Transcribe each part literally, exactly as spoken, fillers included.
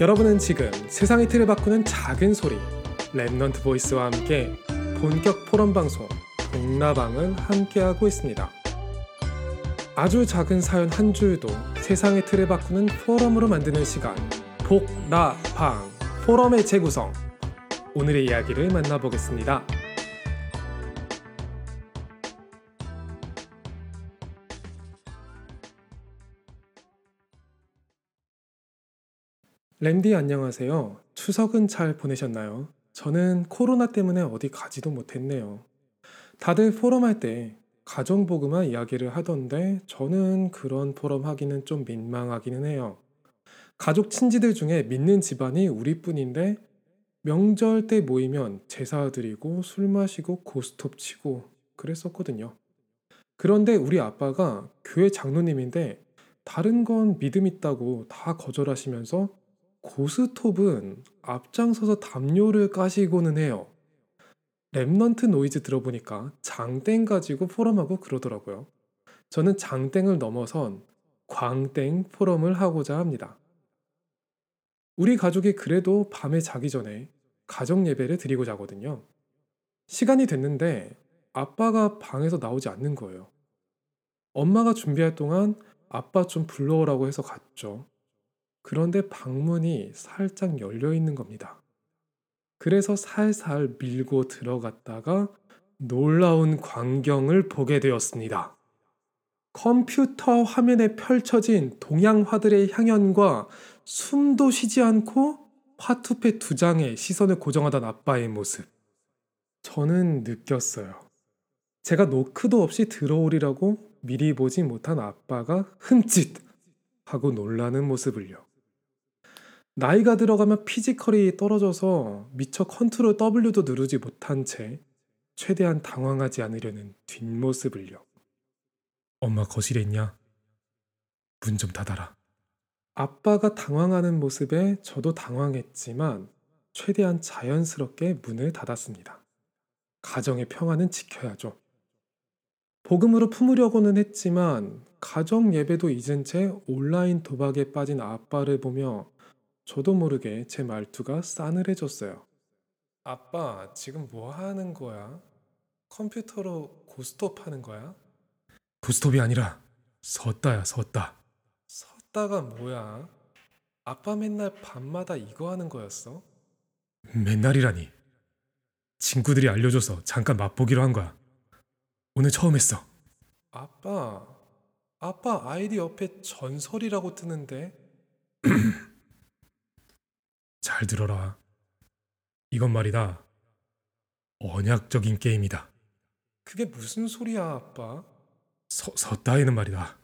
여러분은 지금 세상의 틀을 바꾸는 작은 소리 렘넌트 보이스와 함께 본격 포럼 방송 동나방을 함께하고 있습니다. 아주 작은 사연 한 줄도 세상의 틀을 바꾸는 포럼으로 만드는 시간 복나방 포럼의 재구성, 오늘의 이야기를 만나보겠습니다. 램디 안녕하세요. 추석은 잘 보내셨나요? 저는 코로나 때문에 어디 가지도 못했네요. 다들 포럼 할 때 가정보그만 이야기를 하던데 저는 그런 포럼 하기는 좀 민망하기는 해요. 가족 친지들 중에 믿는 집안이 우리뿐인데 명절 때 모이면 제사 드리고 술 마시고 고스톱 치고 그랬었거든요. 그런데 우리 아빠가 교회 장로님인데 다른 건 믿음 있다고 다 거절하시면서 고스톱은 앞장서서 담요를 까시고는 해요. 렘넌트 노이즈 들어보니까 장땡 가지고 포럼하고 그러더라고요. 저는 장땡을 넘어선 광땡 포럼을 하고자 합니다. 우리 가족이 그래도 밤에 자기 전에 가정 예배를 드리고 자거든요. 시간이 됐는데 아빠가 방에서 나오지 않는 거예요. 엄마가 준비할 동안 아빠 좀 불러오라고 해서 갔죠. 그런데 방문이 살짝 열려 있는 겁니다. 그래서 살살 밀고 들어갔다가 놀라운 광경을 보게 되었습니다. 컴퓨터 화면에 펼쳐진 동양화들의 향연과 숨도 쉬지 않고 화투패 두 장에 시선을 고정하던 아빠의 모습. 저는 느꼈어요. 제가 노크도 없이 들어오리라고 미리 보지 못한 아빠가 흠칫! 하고 놀라는 모습을요. 나이가 들어가면 피지컬이 떨어져서 미처 컨트롤 더블유도 누르지 못한 채 최대한 당황하지 않으려는 뒷모습을요. 엄마 거실에 있냐? 문 좀 닫아라. 아빠가 당황하는 모습에 저도 당황했지만 최대한 자연스럽게 문을 닫았습니다. 가정의 평화는 지켜야죠. 복음으로 품으려고는 했지만 가정 예배도 잊은 채 온라인 도박에 빠진 아빠를 보며 저도 모르게 제 말투가 싸늘해졌어요. 아빠, 지금 뭐 하는 거야? 컴퓨터로 고스톱 하는 거야? 고스톱이 아니라 섰다야, 섰다. 섰다가 뭐야? 아빠 맨날 밤마다 이거 하는 거였어? 맨날이라니. 친구들이 알려줘서 잠깐 맛보기로 한 거야. 오늘 처음 했어. 아빠, 아빠 아이디 옆에 전설이라고 뜨는데. 잘 들어라. 이건 말이다. 언약적인 게임이다. 그게 무슨 소리야, 아빠? 서, 서따위는 말이다.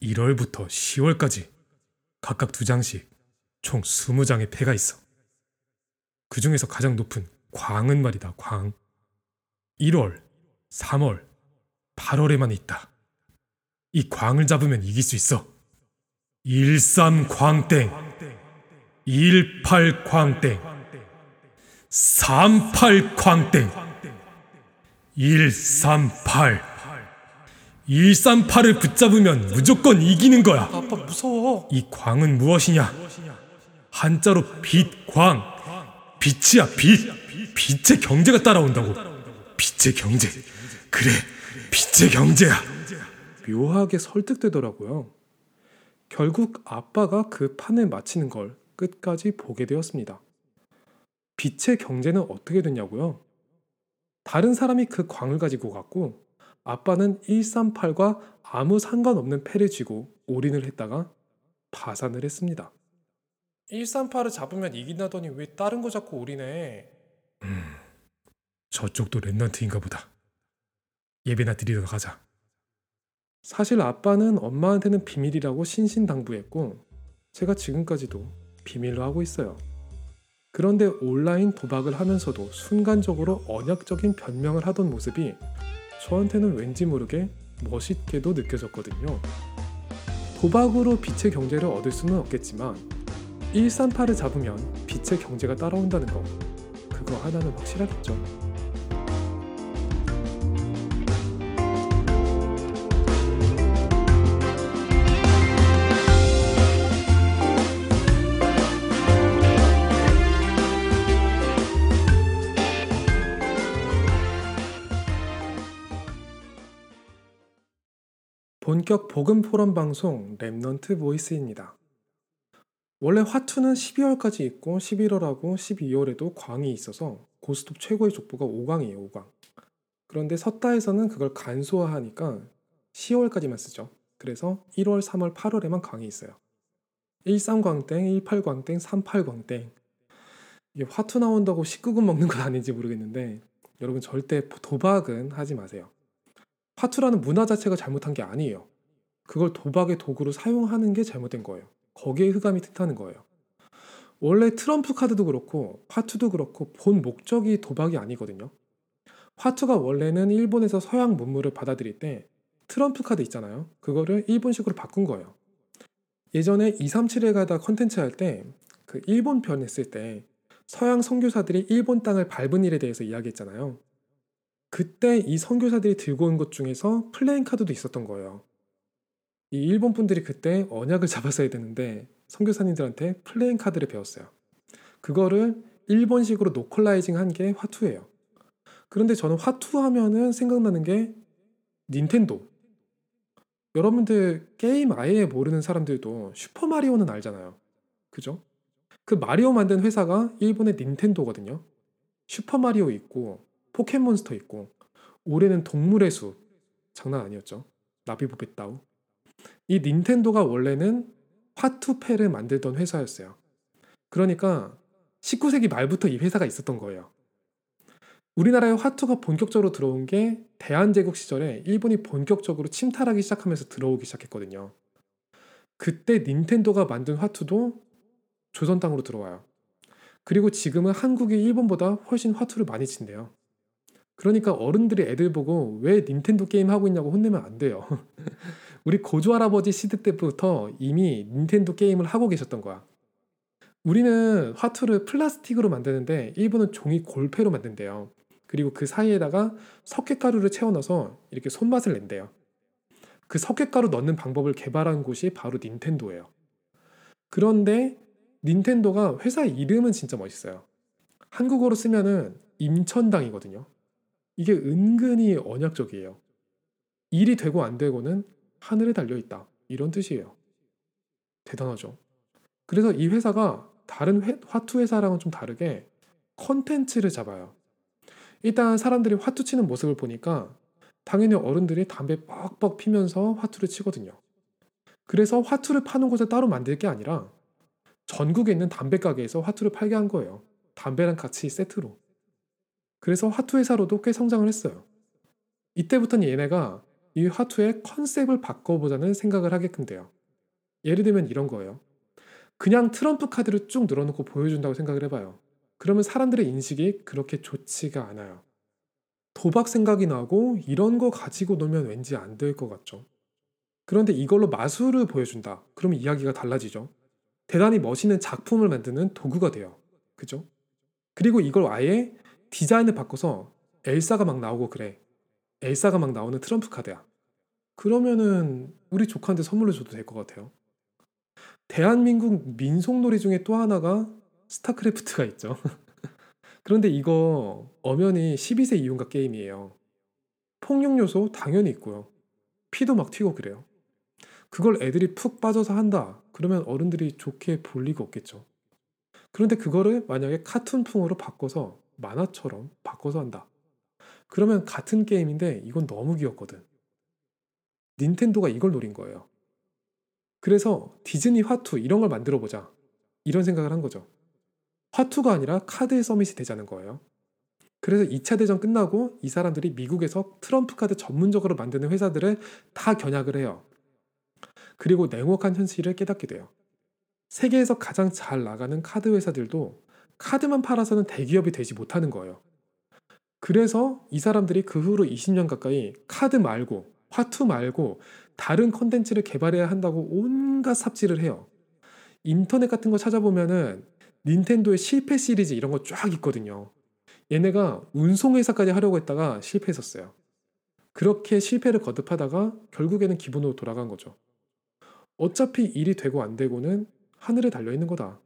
일월부터 시월까지 각각 두 장씩 총 스무 장의 패가 있어. 그 중에서 가장 높은 광은 말이다, 광. 일월, 삼월, 팔월에만 있다. 이 광을 잡으면 이길 수 있어. 십삼 광땡, 십팔 광땡, 삼십팔 광땡, 일삼팔. 일삼팔을 붙잡으면 무조건 이기는 거야. 아빠 무서워. 이 광은 무엇이냐? 한자로 빛광. 빛이야, 빛. 빛의 경제가 따라온다고. 빛의 경제. 그래, 빛의 경제야. 묘하게 설득되더라고요. 결국 아빠가 그 판을 마치는 걸 끝까지 보게 되었습니다. 빛의 경제는 어떻게 됐냐고요? 다른 사람이 그 광을 가지고 갔고 아빠는 일삼팔과 아무 상관없는 패를 쥐고 올인을 했다가 파산을 했습니다. 일삼팔을 잡으면 이긴다더니 왜 다른 거 잡고 올인해? 음, 저쪽도 렘넌트인가 보다. 예배나 드리러 가자. 사실 아빠는 엄마한테는 비밀이라고 신신당부했고 제가 지금까지도 비밀로 하고 있어요. 그런데 온라인 도박을 하면서도 순간적으로 언약적인 변명을 하던 모습이 저한테는 왠지 모르게 멋있게도 느껴졌거든요. 도박으로 빛의 경제를 얻을 수는 없겠지만 일삼팔을 잡으면 빛의 경제가 따라온다는 거, 그거 하나는 확실하겠죠. 본격 복음 포럼 방송 렘넌트 보이스입니다. 원래 화투는 십이월까지 있고 십일월하고 십이월에도 광이 있어서 고스톱 최고의 족보가 오강이에요. 오강. 그런데 서따에서는 그걸 간소화하니까 시월까지만 쓰죠. 그래서 일월, 삼월, 팔월에만 광이 있어요. 십삼광땡, 십팔광땡, 삼팔광땡. 이게 화투 나온다고 십구금 먹는 건 아닌지 모르겠는데 여러분 절대 도박은 하지 마세요. 화투라는 문화 자체가 잘못한 게 아니에요. 그걸 도박의 도구로 사용하는 게 잘못된 거예요. 거기에 흑암이 틈타는 거예요. 원래 트럼프 카드도 그렇고 화투도 그렇고 본 목적이 도박이 아니거든요. 화투가 원래는 일본에서 서양 문물을 받아들일 때 트럼프 카드 있잖아요. 그거를 일본식으로 바꾼 거예요. 예전에 이삼칠에 가다 컨텐츠 할 때 그 일본 편 했을 때 서양 선교사들이 일본 땅을 밟은 일에 대해서 이야기했잖아요. 그때 이 선교사들이 들고 온 것 중에서 플레잉 카드도 있었던 거예요. 이 일본 분들이 그때 언약을 잡았어야 되는데 선교사님들한테 플레잉 카드를 배웠어요. 그거를 일본식으로 노컬라이징 한 게 화투예요. 그런데 저는 화투 하면은 생각나는 게 닌텐도. 여러분들 게임 아예 모르는 사람들도 슈퍼마리오는 알잖아요. 그죠? 그 마리오 만든 회사가 일본의 닌텐도거든요. 슈퍼마리오 있고 포켓몬스터 있고 올해는 동물의 숲. 장난 아니었죠. 나비보배따우. 이 닌텐도가 원래는 화투패를 만들던 회사였어요. 그러니까 십구세기 말부터 이 회사가 있었던 거예요. 우리나라에 화투가 본격적으로 들어온 게 대한제국 시절에 일본이 본격적으로 침탈하기 시작하면서 들어오기 시작했거든요. 그때 닌텐도가 만든 화투도 조선 땅으로 들어와요. 그리고 지금은 한국이 일본보다 훨씬 화투를 많이 친대요. 그러니까 어른들이 애들 보고 왜 닌텐도 게임 하고 있냐고 혼내면 안 돼요. 우리 고조할아버지 시대 때부터 이미 닌텐도 게임을 하고 계셨던 거야. 우리는 화투를 플라스틱으로 만드는데 일본은 종이 골패로 만든대요. 그리고 그 사이에다가 석회가루를 채워넣어서 이렇게 손맛을 낸대요. 그 석회가루 넣는 방법을 개발한 곳이 바로 닌텐도예요. 그런데 닌텐도가 회사 이름은 진짜 멋있어요. 한국어로 쓰면은 임천당이거든요. 이게 은근히 언약적이에요. 일이 되고 안 되고는 하늘에 달려있다. 이런 뜻이에요. 대단하죠. 그래서 이 회사가 다른 회, 화투 회사랑은 좀 다르게 컨텐츠를 잡아요. 일단 사람들이 화투 치는 모습을 보니까 당연히 어른들이 담배 뻑뻑 피면서 화투를 치거든요. 그래서 화투를 파는 곳을 따로 만들 게 아니라 전국에 있는 담배 가게에서 화투를 팔게 한 거예요. 담배랑 같이 세트로. 그래서 화투 회사로도 꽤 성장을 했어요. 이때부터는 얘네가 이 화투의 컨셉을 바꿔보자는 생각을 하게끔 돼요. 예를 들면 이런 거예요. 그냥 트럼프 카드를 쭉 늘어놓고 보여준다고 생각을 해봐요. 그러면 사람들의 인식이 그렇게 좋지가 않아요. 도박 생각이 나고 이런 거 가지고 놀면 왠지 안 될 것 같죠. 그런데 이걸로 마술을 보여준다. 그러면 이야기가 달라지죠. 대단히 멋있는 작품을 만드는 도구가 돼요. 그죠? 그리고 이걸 아예 디자인을 바꿔서 엘사가 막 나오고 그래. 엘사가 막 나오는 트럼프 카드야. 그러면은 우리 조카한테 선물로 줘도 될 것 같아요. 대한민국 민속놀이 중에 또 하나가 스타크래프트가 있죠. 그런데 이거 엄연히 십이세 이윤가 게임이에요. 폭력 요소 당연히 있고요. 피도 막 튀고 그래요. 그걸 애들이 푹 빠져서 한다. 그러면 어른들이 좋게 볼 리가 없겠죠. 그런데 그거를 만약에 카툰풍으로 바꿔서 만화처럼 바꿔서 한다. 그러면 같은 게임인데 이건 너무 귀엽거든. 닌텐도가 이걸 노린 거예요. 그래서 디즈니 화투 이런 걸 만들어보자. 이런 생각을 한 거죠. 화투가 아니라 카드의 서밋이 되자는 거예요. 그래서 이차 대전 끝나고 이 사람들이 미국에서 트럼프 카드 전문적으로 만드는 회사들을 다 견학을 해요. 그리고 냉혹한 현실을 깨닫게 돼요. 세계에서 가장 잘 나가는 카드 회사들도 카드만 팔아서는 대기업이 되지 못하는 거예요. 그래서 이 사람들이 그 후로 이십년 가까이 카드 말고 화투 말고 다른 콘텐츠를 개발해야 한다고 온갖 삽질을 해요. 인터넷 같은 거 찾아보면은 닌텐도의 실패 시리즈 이런 거 쫙 있거든요. 얘네가 운송회사까지 하려고 했다가 실패했었어요. 그렇게 실패를 거듭하다가 결국에는 기본으로 돌아간 거죠. 어차피 일이 되고 안 되고는 하늘에 달려있는 거다.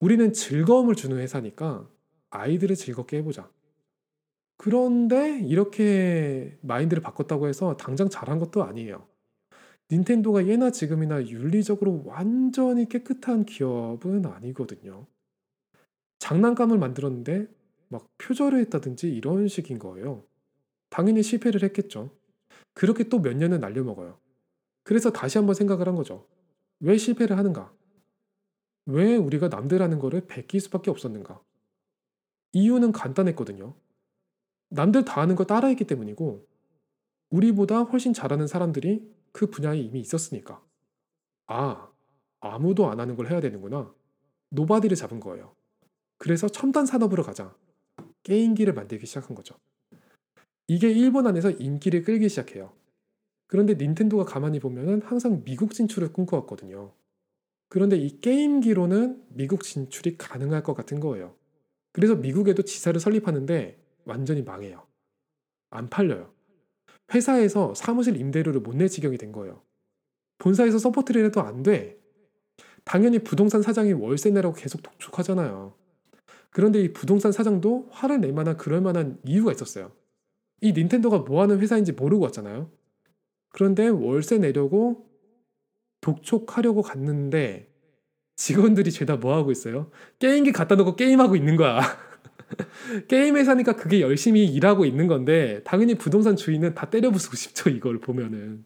우리는 즐거움을 주는 회사니까 아이들을 즐겁게 해보자. 그런데 이렇게 마인드를 바꿨다고 해서 당장 잘한 것도 아니에요. 닌텐도가 예나 지금이나 윤리적으로 완전히 깨끗한 기업은 아니거든요. 장난감을 만들었는데 막 표절을 했다든지 이런 식인 거예요. 당연히 실패를 했겠죠. 그렇게 또 몇 년을 날려먹어요. 그래서 다시 한번 생각을 한 거죠. 왜 실패를 하는가? 왜 우리가 남들 하는 거를 베낄 수밖에 없었는가? 이유는 간단했거든요. 남들 다 하는 거 따라했기 때문이고 우리보다 훨씬 잘하는 사람들이 그 분야에 이미 있었으니까. 아, 아무도 안 하는 걸 해야 되는구나. 노바디를 잡은 거예요. 그래서 첨단 산업으로 가자. 게임기를 만들기 시작한 거죠. 이게 일본 안에서 인기를 끌기 시작해요. 그런데 닌텐도가 가만히 보면 항상 미국 진출을 꿈꿔왔거든요. 그런데 이 게임기로는 미국 진출이 가능할 것 같은 거예요. 그래서 미국에도 지사를 설립하는데 완전히 망해요. 안 팔려요. 회사에서 사무실 임대료를 못 낼 지경이 된 거예요. 본사에서 서포트를 해도 안 돼. 당연히 부동산 사장이 월세 내라고 계속 독촉하잖아요. 그런데 이 부동산 사장도 화를 낼 만한 그럴 만한 이유가 있었어요. 이 닌텐도가 뭐하는 회사인지 모르고 왔잖아요. 그런데 월세 내려고 독촉하려고 갔는데 직원들이 죄다 뭐하고 있어요? 게임기 갖다 놓고 게임하고 있는 거야. 게임 회사니까 그게 열심히 일하고 있는 건데 당연히 부동산 주인은 다 때려부수고 싶죠. 이걸 보면은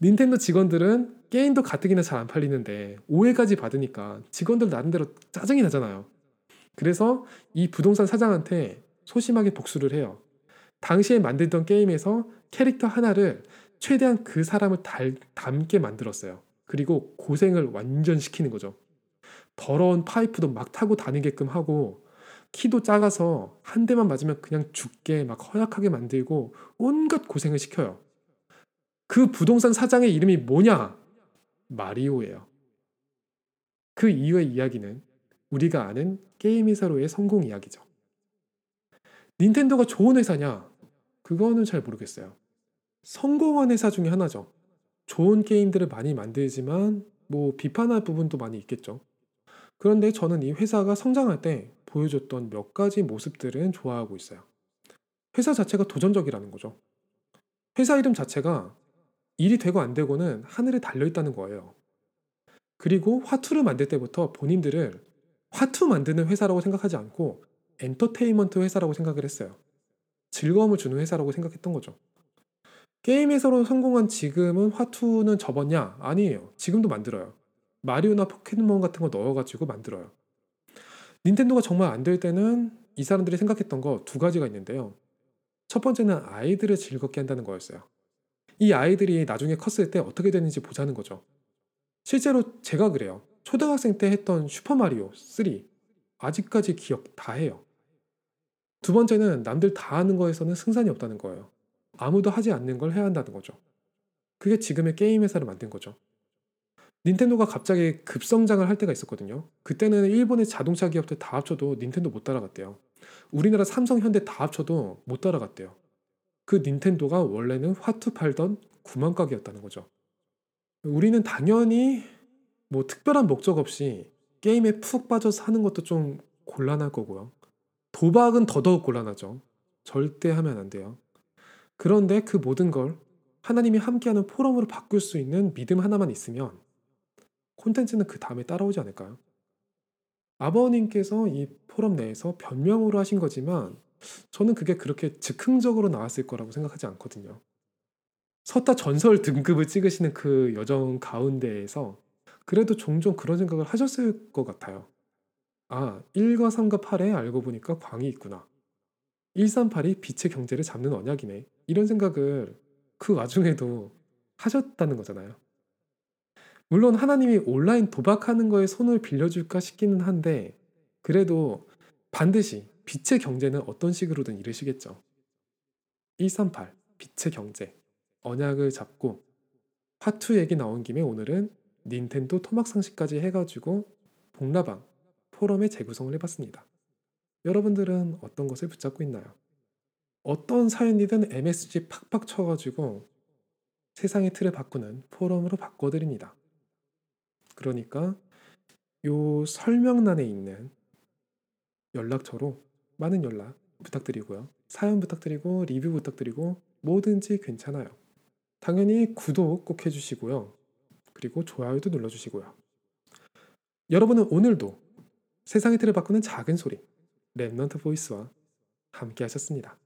닌텐도 직원들은 게임도 가뜩이나 잘 안 팔리는데 오해까지 받으니까 직원들 나름대로 짜증이 나잖아요. 그래서 이 부동산 사장한테 소심하게 복수를 해요. 당시에 만들던 게임에서 캐릭터 하나를 최대한 그 사람을 달, 닮게 만들었어요. 그리고 고생을 완전 시키는 거죠. 더러운 파이프도 막 타고 다니게끔 하고 키도 작아서 한 대만 맞으면 그냥 죽게 막 허약하게 만들고 온갖 고생을 시켜요. 그 부동산 사장의 이름이 뭐냐? 마리오예요. 그 이후의 이야기는 우리가 아는 게임 회사로의 성공 이야기죠. 닌텐도가 좋은 회사냐? 그거는 잘 모르겠어요. 성공한 회사 중에 하나죠. 좋은 게임들을 많이 만들지만 뭐 비판할 부분도 많이 있겠죠. 그런데 저는 이 회사가 성장할 때 보여줬던 몇 가지 모습들은 좋아하고 있어요. 회사 자체가 도전적이라는 거죠. 회사 이름 자체가 일이 되고 안 되고는 하늘에 달려있다는 거예요. 그리고 화투를 만들 때부터 본인들을 화투 만드는 회사라고 생각하지 않고 엔터테인먼트 회사라고 생각을 했어요. 즐거움을 주는 회사라고 생각했던 거죠. 게임에서로 성공한 지금은 화투는 접었냐? 아니에요. 지금도 만들어요. 마리오나 포켓몬 같은 거 넣어가지고 만들어요. 닌텐도가 정말 안 될 때는 이 사람들이 생각했던 거 두 가지가 있는데요. 첫 번째는 아이들을 즐겁게 한다는 거였어요. 이 아이들이 나중에 컸을 때 어떻게 되는지 보자는 거죠. 실제로 제가 그래요. 초등학생 때 했던 슈퍼마리오 쓰리 아직까지 기억 다 해요. 두 번째는 남들 다 하는 거에서는 승산이 없다는 거예요. 아무도 하지 않는 걸 해야 한다는 거죠. 그게 지금의 게임 회사를 만든 거죠. 닌텐도가 갑자기 급성장을 할 때가 있었거든요. 그때는 일본의 자동차 기업들 다 합쳐도 닌텐도 못 따라갔대요. 우리나라 삼성, 현대 다 합쳐도 못 따라갔대요. 그 닌텐도가 원래는 화투 팔던 구멍가게였다는 거죠. 우리는 당연히 뭐 특별한 목적 없이 게임에 푹 빠져서 하는 것도 좀 곤란할 거고요. 도박은 더더욱 곤란하죠. 절대 하면 안 돼요. 그런데 그 모든 걸 하나님이 함께하는 포럼으로 바꿀 수 있는 믿음 하나만 있으면 콘텐츠는 그 다음에 따라오지 않을까요? 아버님께서 이 포럼 내에서 변명으로 하신 거지만 저는 그게 그렇게 즉흥적으로 나왔을 거라고 생각하지 않거든요. 서타 전설 등급을 찍으시는 그 여정 가운데에서 그래도 종종 그런 생각을 하셨을 것 같아요. 아, 일과 삼과 팔에 알고 보니까 광이 있구나. 일, 삼, 팔이 빛의 경제를 잡는 언약이네. 이런 생각을 그 와중에도 하셨다는 거잖아요. 물론 하나님이 온라인 도박하는 거에 손을 빌려줄까 싶기는 한데 그래도 반드시 빛의 경제는 어떤 식으로든 이루시겠죠. 일, 삼, 팔, 빛의 경제, 언약을 잡고 화투 얘기 나온 김에 오늘은 닌텐도 토막상식까지 해가지고 복라방, 포럼의 재구성을 해봤습니다. 여러분들은 어떤 것을 붙잡고 있나요? 어떤 사연이든 엠에스지 팍팍 쳐가지고 세상의 틀을 바꾸는 포럼으로 바꿔드립니다. 그러니까 요 설명란에 있는 연락처로 많은 연락 부탁드리고요. 사연 부탁드리고 리뷰 부탁드리고 뭐든지 괜찮아요. 당연히 구독 꼭 해주시고요. 그리고 좋아요도 눌러주시고요. 여러분은 오늘도 세상의 틀을 바꾸는 작은 소리, 렘넌트 보이스와 함께 하셨습니다.